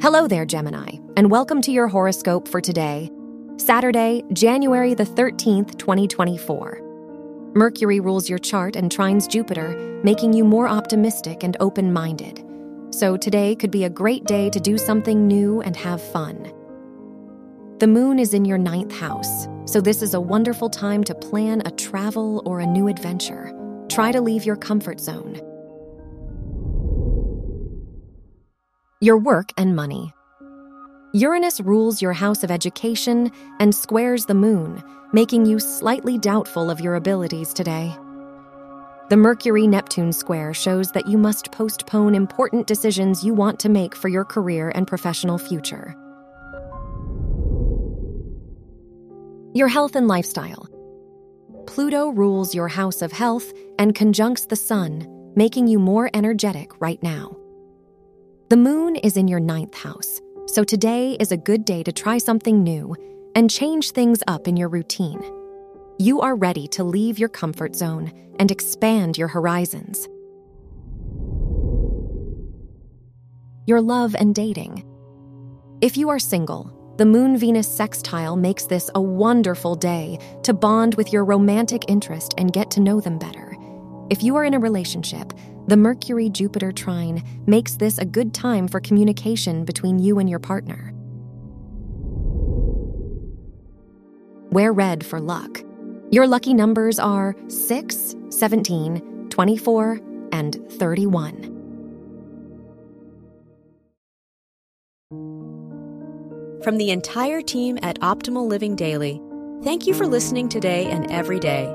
Hello there, Gemini, and welcome to your horoscope for today, Saturday, January the 13th, 2024. Mercury rules your chart and trines Jupiter, making you more optimistic and open-minded. So today could be a great day to do something new and have fun. The moon is in your 9th house, so this is a wonderful time to plan a travel or a new adventure. Try to leave your comfort zone. Your work and money. Uranus rules your house of education and squares the moon, making you slightly doubtful of your abilities today. The Mercury-Neptune square shows that you must postpone important decisions you want to make for your career and professional future. Your health and lifestyle. Pluto rules your house of health and conjuncts the sun, making you more energetic right now. The moon is in your 9th house, so today is a good day to try something new and change things up in your routine. You are ready to leave your comfort zone and expand your horizons. Your love and dating. If you are single, the Moon-Venus sextile makes this a wonderful day to bond with your romantic interest and get to know them better. If you are in a relationship, the Mercury-Jupiter trine makes this a good time for communication between you and your partner. Wear red for luck. Your lucky numbers are 6, 17, 24, and 31. From the entire team at Optimal Living Daily, thank you for listening today and every day.